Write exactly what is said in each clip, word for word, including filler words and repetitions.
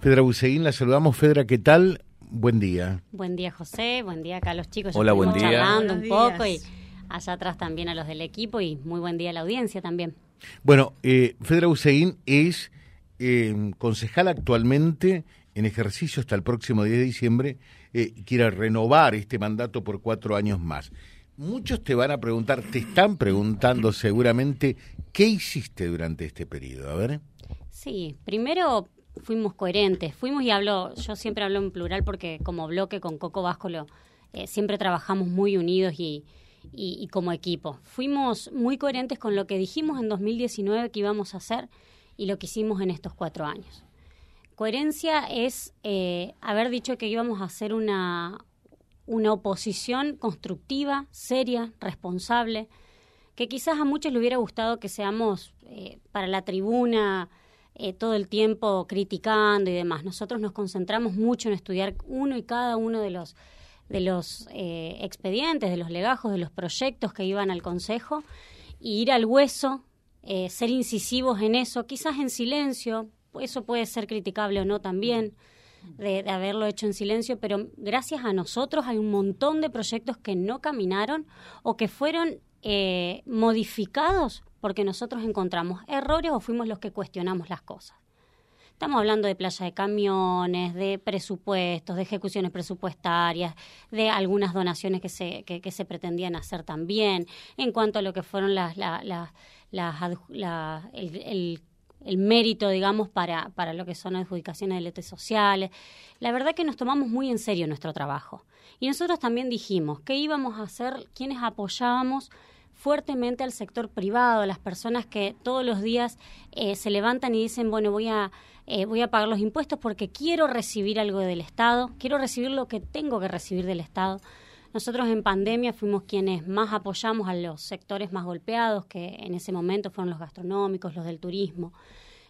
Fedra Buseín, la saludamos. Fedra, ¿qué tal? Buen día. Buen día, José. Buen día acá a los chicos. Hola, buen día. Charlando un poco y allá atrás también a los del equipo y muy buen día a la audiencia también. Bueno, eh, Fedra Buseín es eh, concejal actualmente en ejercicio hasta el próximo diez de diciembre, eh, quiere renovar este mandato por cuatro años más. Muchos te van a preguntar, te están preguntando seguramente, ¿qué hiciste durante este periodo? A ver. Sí, primero fuimos coherentes, fuimos y hablo, yo siempre hablo en plural porque como bloque con Coco Vasco lo, eh, siempre trabajamos muy unidos y, y, y como equipo. Fuimos muy coherentes con lo que dijimos en dos mil diecinueve que íbamos a hacer y lo que hicimos en estos cuatro años. Coherencia es eh, haber dicho que íbamos a hacer una, una oposición constructiva, seria, responsable, que quizás a muchos les hubiera gustado que seamos eh, para la tribuna eh, todo el tiempo criticando y demás. Nosotros nos concentramos mucho en estudiar uno y cada uno de los, de los eh, expedientes, de los legajos, de los proyectos que iban al Consejo, y ir al hueso, eh, ser incisivos en eso, quizás en silencio. Eso puede ser criticable o no también, de, de haberlo hecho en silencio, pero gracias a nosotros hay un montón de proyectos que no caminaron o que fueron eh, modificados porque nosotros encontramos errores o fuimos los que cuestionamos las cosas. Estamos hablando de playa de camiones, de presupuestos, de ejecuciones presupuestarias, de algunas donaciones que se que, que se pretendían hacer también. En cuanto a lo que fueron las... las, las, las la, el, el el mérito, digamos, para, para lo que son adjudicaciones de letras sociales. La verdad que nos tomamos muy en serio nuestro trabajo. Y nosotros también dijimos que íbamos a ser quienes apoyábamos fuertemente al sector privado, a las personas que todos los días eh, se levantan y dicen, bueno, voy a, eh, voy a pagar los impuestos porque quiero recibir algo del Estado, quiero recibir lo que tengo que recibir del Estado. Nosotros en pandemia fuimos quienes más apoyamos a los sectores más golpeados, que en ese momento fueron los gastronómicos, los del turismo,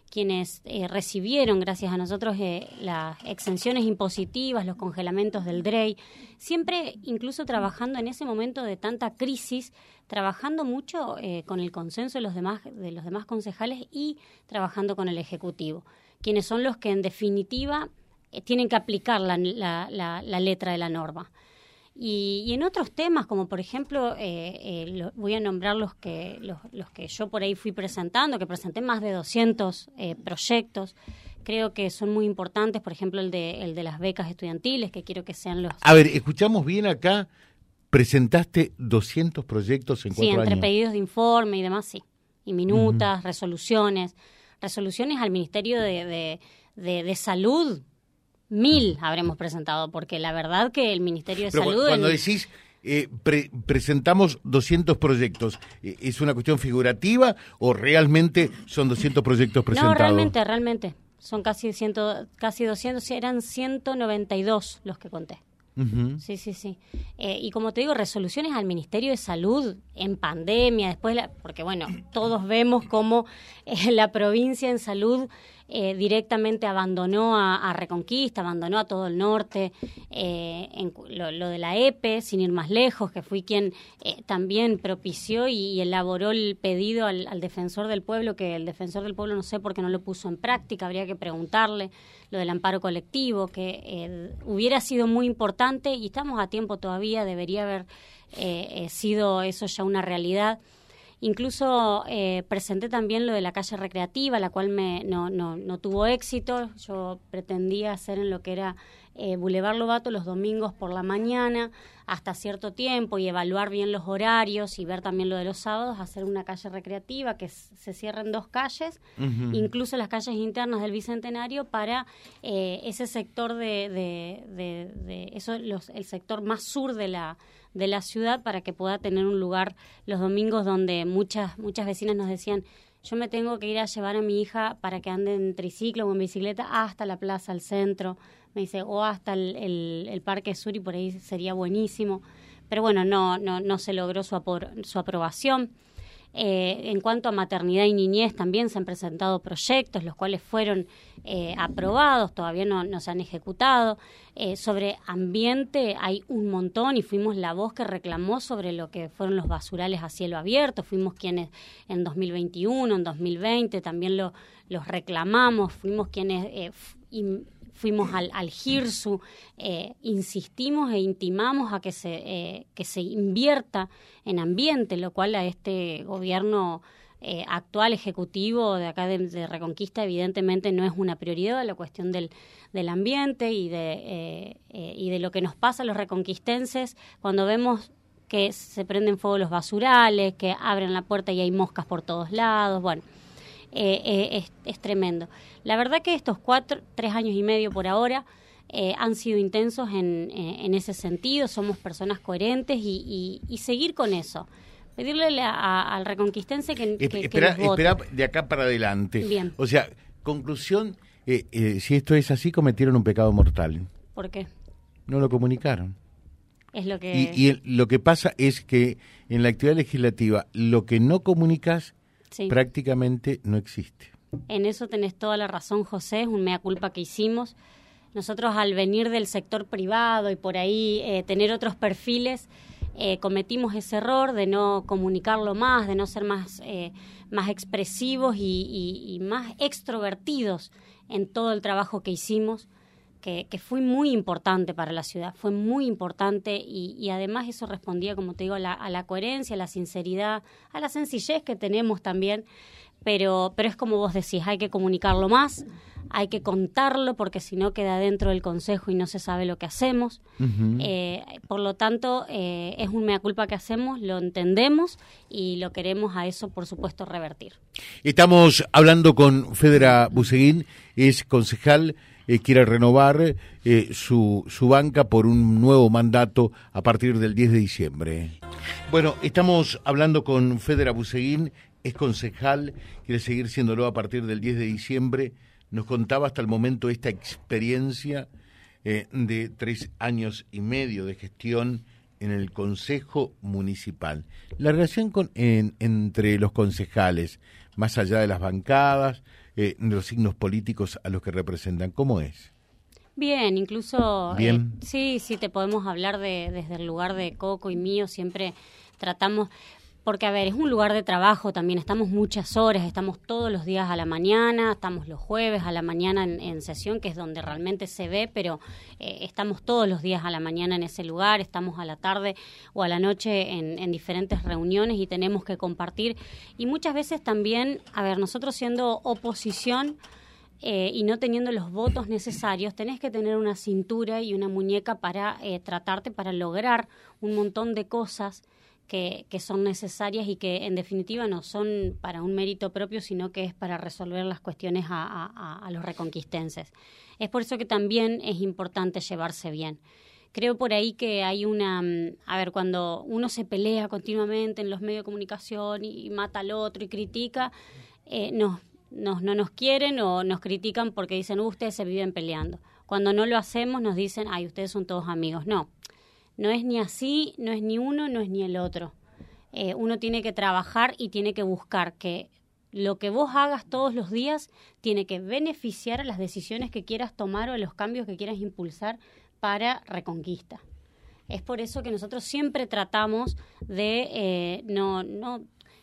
quienes eh, recibieron, gracias a nosotros, eh, las exenciones impositivas, los congelamientos del D R E I, siempre incluso trabajando en ese momento de tanta crisis, trabajando mucho eh, con el consenso de los demás, de los demás concejales y trabajando con el Ejecutivo, quienes son los que en definitiva eh, tienen que aplicar la, la, la, la letra de la norma. Y, y en otros temas, como por ejemplo, eh, eh, lo, voy a nombrar los que los, los que yo por ahí fui presentando, que presenté más de doscientos eh, proyectos, creo que son muy importantes, por ejemplo, el de el de las becas estudiantiles, que quiero que sean los... A ver, escuchamos bien acá, presentaste doscientos proyectos en cuatro años. Sí, entre años. Pedidos de informe y demás, sí, y minutas, uh-huh. resoluciones, resoluciones al Ministerio de, de, de, de Salud, mil habremos presentado, porque la verdad que el Ministerio de Pero Salud... Cuando el... decís, eh, pre- presentamos doscientos proyectos, ¿es una cuestión figurativa o realmente son doscientos proyectos presentados? No, realmente, realmente. Son casi cien, casi doscientos, eran ciento noventa y dos los que conté. Uh-huh. Sí, sí, sí. Eh, y como te digo, resoluciones al Ministerio de Salud en pandemia, después la, porque bueno, todos vemos cómo eh, la provincia en salud eh, directamente abandonó a, a Reconquista, abandonó a todo el norte, eh, en, lo, lo de la E P E, sin ir más lejos, que fui quien eh, también propició y, y elaboró el pedido al, al defensor del pueblo, que el defensor del pueblo no sé por qué no lo puso en práctica, habría que preguntarle, lo del amparo colectivo, que eh, hubiera sido muy importante. Y estamos a tiempo todavía, debería haber eh, eh, sido eso ya una realidad. Incluso eh, presenté también lo de la calle recreativa, la cual me, no, no, no tuvo éxito. Yo pretendía hacer en lo que era eh, Bulevar Lobato los domingos por la mañana hasta cierto tiempo y evaluar bien los horarios y ver también lo de los sábados, hacer una calle recreativa que se cierren dos calles, uh-huh. incluso las calles internas del Bicentenario para eh, ese sector de, de, de, de eso, los, el sector más sur de la de la ciudad para que pueda tener un lugar los domingos donde muchas muchas vecinas nos decían, yo me tengo que ir a llevar a mi hija para que ande en triciclo o en bicicleta hasta la plaza, al centro, me dice, o hasta el, el, el Parque Sur y por ahí sería buenísimo. Pero bueno, no no no se logró su, apor, su aprobación. Eh, en cuanto a maternidad y niñez también se han presentado proyectos, los cuales fueron eh, aprobados, todavía no, no se han ejecutado. Eh, sobre ambiente hay un montón y fuimos la voz que reclamó sobre lo que fueron los basurales a cielo abierto, fuimos quienes en dos mil veintiuno, en dos mil veinte también lo, los reclamamos, fuimos quienes eh, f- fuimos al, al Girsu, eh, insistimos e intimamos a que se, eh, que se invierta en ambiente, lo cual a este gobierno eh, actual ejecutivo de acá de, de Reconquista evidentemente no es una prioridad, la cuestión del, del ambiente y de, eh, eh, y de lo que nos pasa a los reconquistenses cuando vemos que se prenden fuego los basurales, que abren la puerta y hay moscas por todos lados, bueno, eh, eh, es, es tremendo. La verdad que estos cuatro, tres años y medio por ahora eh, han sido intensos en, eh, en ese sentido, somos personas coherentes y, y, y seguir con eso. Pedirle a, a, al reconquistense que, que, espera, que nos vote. Espera de acá para adelante. Bien. O sea, conclusión, eh, eh, si esto es así, cometieron un pecado mortal. ¿Por qué? No lo comunicaron. Es lo que... Y, y el, lo que pasa es que en la actividad legislativa lo que no comunicas sí. prácticamente no existe. En eso tenés toda la razón, José, es un mea culpa que hicimos. Nosotros al venir del sector privado y por ahí eh, tener otros perfiles, eh, cometimos ese error de no comunicarlo más, de no ser más, eh, más expresivos y, y, y más extrovertidos en todo el trabajo que hicimos. Que, que fue muy importante para la ciudad, fue muy importante y, y además eso respondía, como te digo, a la, a la coherencia, a la sinceridad, a la sencillez que tenemos también, pero, pero es como vos decís, hay que comunicarlo más, hay que contarlo porque si no queda dentro del consejo y no se sabe lo que hacemos, uh-huh. eh, por lo tanto eh, es un mea culpa que hacemos, lo entendemos y lo queremos a eso por supuesto revertir. Estamos hablando con Fedra Buseín, es concejal, Eh, quiere renovar eh, su, su banca por un nuevo mandato a partir del diez de diciembre. Bueno, estamos hablando con Fedra Buseín, es concejal, quiere seguir siéndolo a partir del diez de diciembre. Nos contaba hasta el momento esta experiencia eh, de tres años y medio de gestión en el Consejo Municipal. La relación con, en, entre los concejales, más allá de las bancadas, Eh, los signos políticos a los que representan, ¿cómo es? Bien, incluso... Bien. Eh, sí, sí, te podemos hablar de, desde el lugar de Coco y mío, siempre tratamos... Porque, a ver, es un lugar de trabajo también, estamos muchas horas, estamos todos los días a la mañana, estamos los jueves a la mañana en, en sesión, que es donde realmente se ve, pero eh, estamos todos los días a la mañana en ese lugar, estamos a la tarde o a la noche en, en diferentes reuniones y tenemos que compartir. Y muchas veces también, a ver, nosotros siendo oposición eh, y no teniendo los votos necesarios, tenés que tener una cintura y una muñeca para eh, tratarte, para lograr un montón de cosas Que, que son necesarias y que en definitiva no son para un mérito propio, sino que es para resolver las cuestiones a, a, a los reconquistenses. Es por eso que también es importante llevarse bien. Creo por ahí que hay una... A ver, cuando uno se pelea continuamente en los medios de comunicación y, y mata al otro y critica, eh, nos, nos, no nos quieren o nos critican porque dicen, uh, ustedes se viven peleando. Cuando no lo hacemos nos dicen, ay, ustedes son todos amigos. No. No es ni así, no es ni uno, no es ni el otro. Eh, uno tiene que trabajar y tiene que buscar que lo que vos hagas todos los días tiene que beneficiar a las decisiones que quieras tomar o a los cambios que quieras impulsar para Reconquista. Es por eso que nosotros siempre tratamos de eh, no... no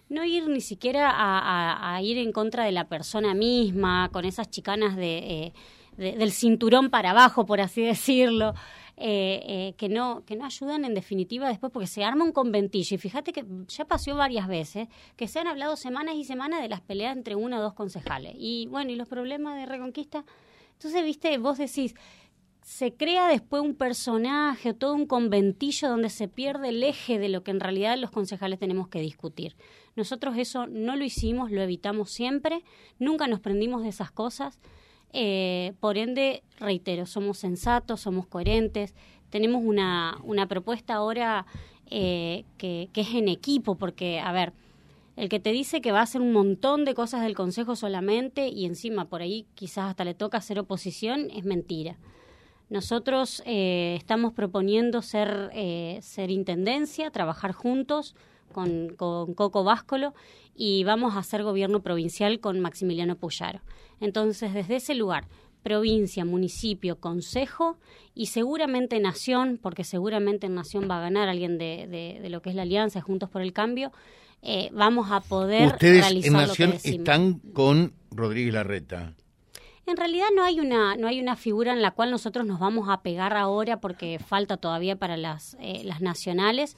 No ir ni siquiera a, a, a ir en contra de la persona misma, con esas chicanas de, eh, de, del cinturón para abajo, por así decirlo, eh, eh, que no que no ayudan en definitiva después porque se arma un conventillo. Y fíjate que ya pasó varias veces que se han hablado semanas y semanas de las peleas entre uno o dos concejales. Y bueno, y los problemas de Reconquista. Entonces, viste, vos decís... Se crea después un personaje o todo un conventillo donde se pierde el eje de lo que en realidad los concejales tenemos que discutir. Nosotros eso no lo hicimos, lo evitamos siempre, nunca nos prendimos de esas cosas. Eh, por ende, reitero, somos sensatos, somos coherentes, tenemos una, una propuesta ahora eh, que, que es en equipo, porque, a ver... El que te dice que va a hacer un montón de cosas del Consejo solamente y encima por ahí quizás hasta le toca hacer oposición, es mentira. Nosotros eh, estamos proponiendo ser, eh, ser intendencia, trabajar juntos con, con Coco Vasco y vamos a hacer gobierno provincial con Maximiliano Pullaro. Entonces, desde ese lugar, provincia, municipio, consejo y seguramente Nación, porque seguramente en Nación va a ganar alguien de, de, de lo que es la Alianza Juntos por el Cambio, Eh, vamos a poder realizar lo que decimos. Ustedes en Nación están con Rodríguez Larreta. En realidad no hay una no hay una figura en la cual nosotros nos vamos a pegar ahora porque falta todavía para las, eh, las nacionales.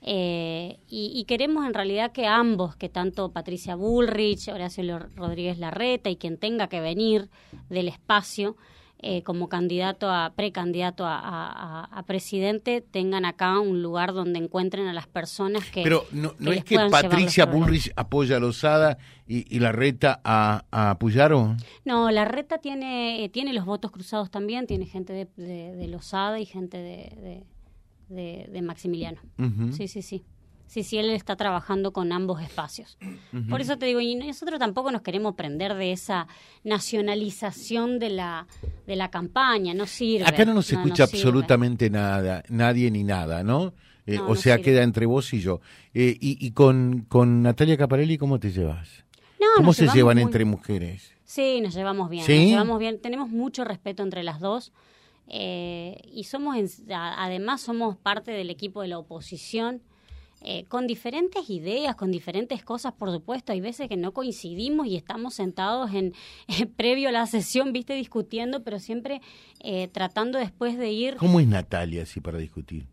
Eh, y, y queremos en realidad que ambos, que tanto Patricia Bullrich, Horacio Rodríguez Larreta y quien tenga que venir del espacio eh, como candidato a precandidato a, a, a presidente, tengan acá un lugar donde encuentren a las personas que... Pero no, no que es que Patricia Bullrich apoya a Lozada y, y Larreta a, a Pullaro. No, Larreta tiene, tiene los votos cruzados también, tiene gente de, de, de Lozada y gente de... de... De, de Maximiliano. Uh-huh. Sí, sí, sí. Sí, sí, él está trabajando con ambos espacios. Uh-huh. Por eso te digo, y nosotros tampoco nos queremos prender de esa nacionalización de la de la campaña, no sirve. Acá no nos no, escucha no absolutamente sirve. nada, nadie ni nada, ¿no? Eh, no o no sea, sirve. Queda entre vos y yo. Eh, y y con, con Natalia Caparelli, ¿cómo te llevas? No, ¿Cómo se llevan muy... entre mujeres? Sí, nos llevamos bien. ¿Sí? Nos llevamos bien. Tenemos mucho respeto entre las dos. Eh, y somos en, a, además somos parte del equipo de la oposición eh, con diferentes ideas, con diferentes cosas, por supuesto. Hay veces que no coincidimos y estamos sentados en eh, previo a la sesión, viste, discutiendo, pero siempre eh, tratando después de ir... ¿Cómo es Natalia así para discutir?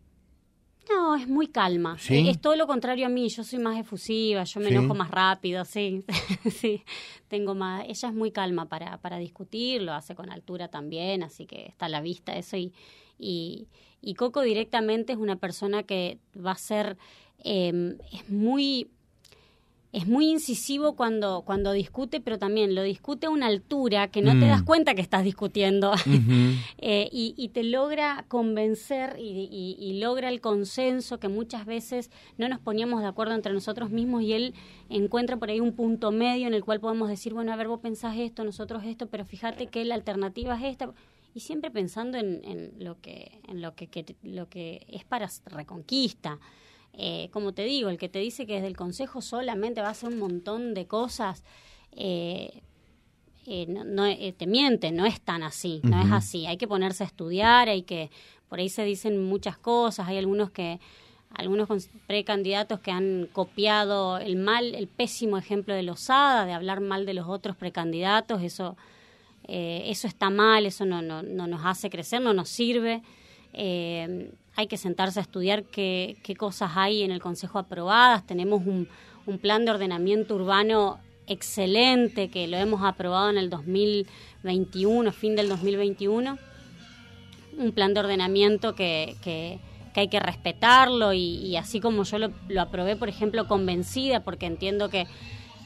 No, es muy calma. ¿Sí? Eh, es todo lo contrario a mí. Yo soy más efusiva, yo me ¿Sí? enojo más rápido, sí. sí. Tengo más... Ella es muy calma para, para discutir, lo hace con altura también, así que está a la vista eso. Y, y, y Coco directamente es una persona que va a ser... Eh, es muy... Es muy incisivo cuando, cuando discute, pero también lo discute a una altura que no mm. te das cuenta que estás discutiendo. Uh-huh. eh, y, y te logra convencer y, y, y logra el consenso que muchas veces no nos poníamos de acuerdo entre nosotros mismos y él encuentra por ahí un punto medio en el cual podemos decir, bueno, a ver, vos pensás esto, nosotros esto, pero fíjate que la alternativa es esta. Y siempre pensando en, en lo que, en lo que, que, lo que es para Reconquista. Eh, como te digo, el que te dice que desde el Consejo solamente va a hacer un montón de cosas, eh, eh, no, no eh, te miente, no es tan así, no uh-huh. es así. Hay que ponerse a estudiar, hay que, por ahí se dicen muchas cosas, hay algunos que, algunos precandidatos que han copiado el mal, el pésimo ejemplo de Lozada, de hablar mal de los otros precandidatos, eso, eh, eso está mal, eso no, no, no nos hace crecer, no nos sirve. Eh, hay que sentarse a estudiar qué, qué cosas hay en el Consejo aprobadas. Tenemos un, un plan de ordenamiento urbano excelente que lo hemos aprobado en el dos mil veintiuno, fin del dos mil veintiuno. Un plan de ordenamiento que, que, que hay que respetarlo y, y así como yo lo, lo aprobé, por ejemplo, convencida, porque entiendo que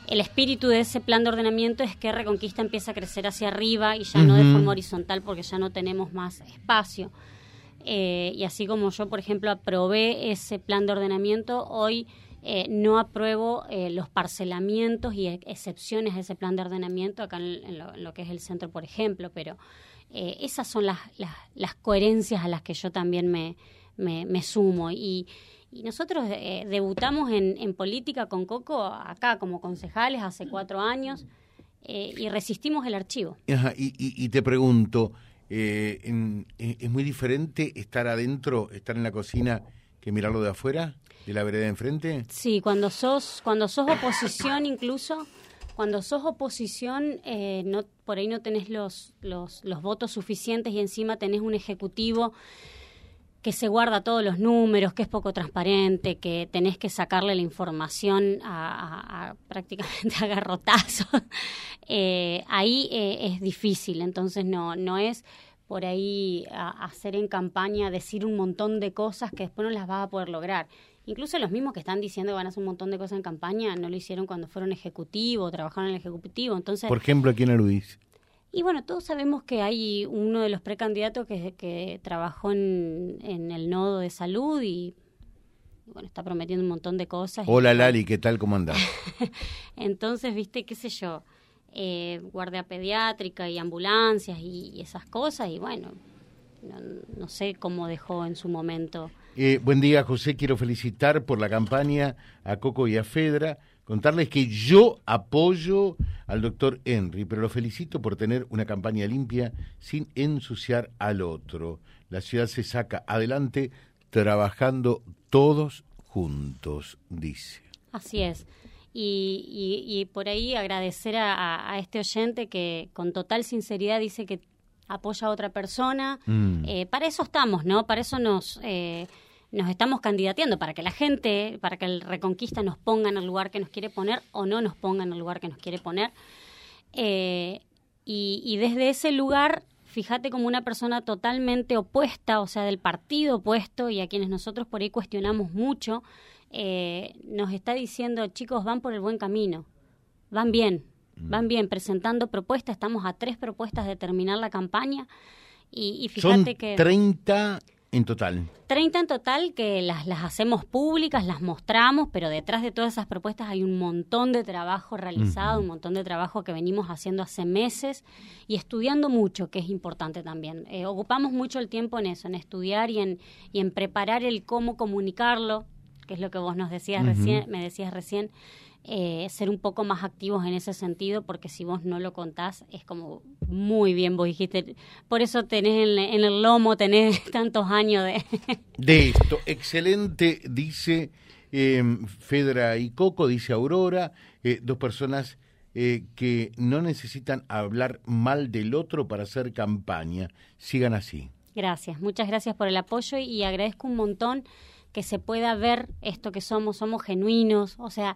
el espíritu de ese plan de ordenamiento es que Reconquista empieza a crecer hacia arriba y ya uh-huh. no de forma horizontal porque ya no tenemos más espacio. Eh, y así como yo, por ejemplo, aprobé ese plan de ordenamiento, hoy eh, no apruebo eh, los parcelamientos y ex- excepciones a ese plan de ordenamiento acá en, en, lo, en lo que es el centro, por ejemplo, pero eh, esas son las, las, las coherencias a las que yo también me, me, me sumo. Y, y nosotros eh, debutamos en, en política con Coco acá como concejales hace cuatro años eh, y resistimos el archivo. Ajá, y, y, y te pregunto... Eh, en, en, ¿Es muy diferente estar adentro, estar en la cocina, que mirarlo de afuera, de la vereda de enfrente? Sí, cuando sos, cuando sos oposición incluso, cuando sos oposición, eh, no, por ahí no tenés los, los, los votos suficientes y encima tenés un ejecutivo que se guarda todos los números, que es poco transparente, que tenés que sacarle la información a, a, a prácticamente a garrotazos. eh, ahí eh, es difícil, entonces no, no es por ahí a, a hacer en campaña, decir un montón de cosas que después no las vas a poder lograr. Incluso los mismos que están diciendo que van a hacer un montón de cosas en campaña, no lo hicieron cuando fueron ejecutivo, trabajaron en el ejecutivo. Entonces, por ejemplo, ¿a quién aludís? Y bueno, todos sabemos que hay uno de los precandidatos que, que trabajó en, en el nodo de salud y, bueno, está prometiendo un montón de cosas. Hola, y... Lali, ¿qué tal? ¿Cómo andás? Entonces, viste, qué sé yo, eh, guardia pediátrica y ambulancias y, y esas cosas y, bueno, no, no sé cómo dejó en su momento. Eh, buen día, José. Quiero felicitar por la campaña a Coco y a Fedra. Contarles que yo apoyo al doctor Henry, pero lo felicito por tener una campaña limpia sin ensuciar al otro. La ciudad se saca adelante trabajando todos juntos, dice. Así es. y, y, y por ahí agradecer a, a este oyente que con total sinceridad dice que apoya a otra persona. Mm. Eh, para eso estamos, ¿no? Para eso nos... Eh, Nos estamos candidateando, para que la gente, para que el Reconquista nos ponga en el lugar que nos quiere poner o no nos ponga en el lugar que nos quiere poner. Eh, y, y desde ese lugar, fíjate, como una persona totalmente opuesta, o sea, del partido opuesto, y a quienes nosotros por ahí cuestionamos mucho, eh, nos está diciendo, chicos, van por el buen camino, van bien, van bien, presentando propuestas, estamos a tres propuestas de terminar la campaña. Y, y fíjate Son que... treinta... en total. treinta en total que las, las hacemos públicas, las mostramos, pero detrás de todas esas propuestas hay un montón de trabajo realizado, uh-huh. un montón de trabajo que venimos haciendo hace meses y estudiando mucho, que es importante también. Eh, ocupamos mucho el tiempo en eso, en estudiar y en, y en preparar el cómo comunicarlo, que es lo que vos nos decías uh-huh. recién, me decías recién, eh, ser un poco más activos en ese sentido, porque si vos no lo contás, es como muy bien vos dijiste, por eso tenés en, en el lomo, tenés tantos años de... de esto, excelente, dice eh, Fedra y Coco, dice Aurora, eh, dos personas eh, que no necesitan hablar mal del otro para hacer campaña, sigan así. Gracias, muchas gracias por el apoyo y, y agradezco un montón que se pueda ver esto que somos, somos genuinos, o sea...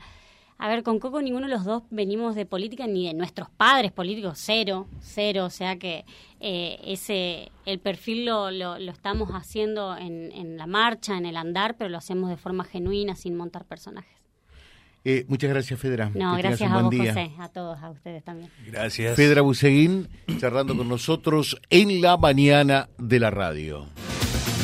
A ver, con Coco ninguno de los dos venimos de política, ni de nuestros padres políticos, cero, cero. O sea que eh, ese el perfil lo, lo, lo estamos haciendo en, en la marcha, en el andar, pero lo hacemos de forma genuina, sin montar personajes. Eh, muchas gracias, Fedra. No, que gracias a vos, día. José, a todos, a ustedes también. Gracias. Fedra Buseguín, charlando con nosotros en la mañana de la radio.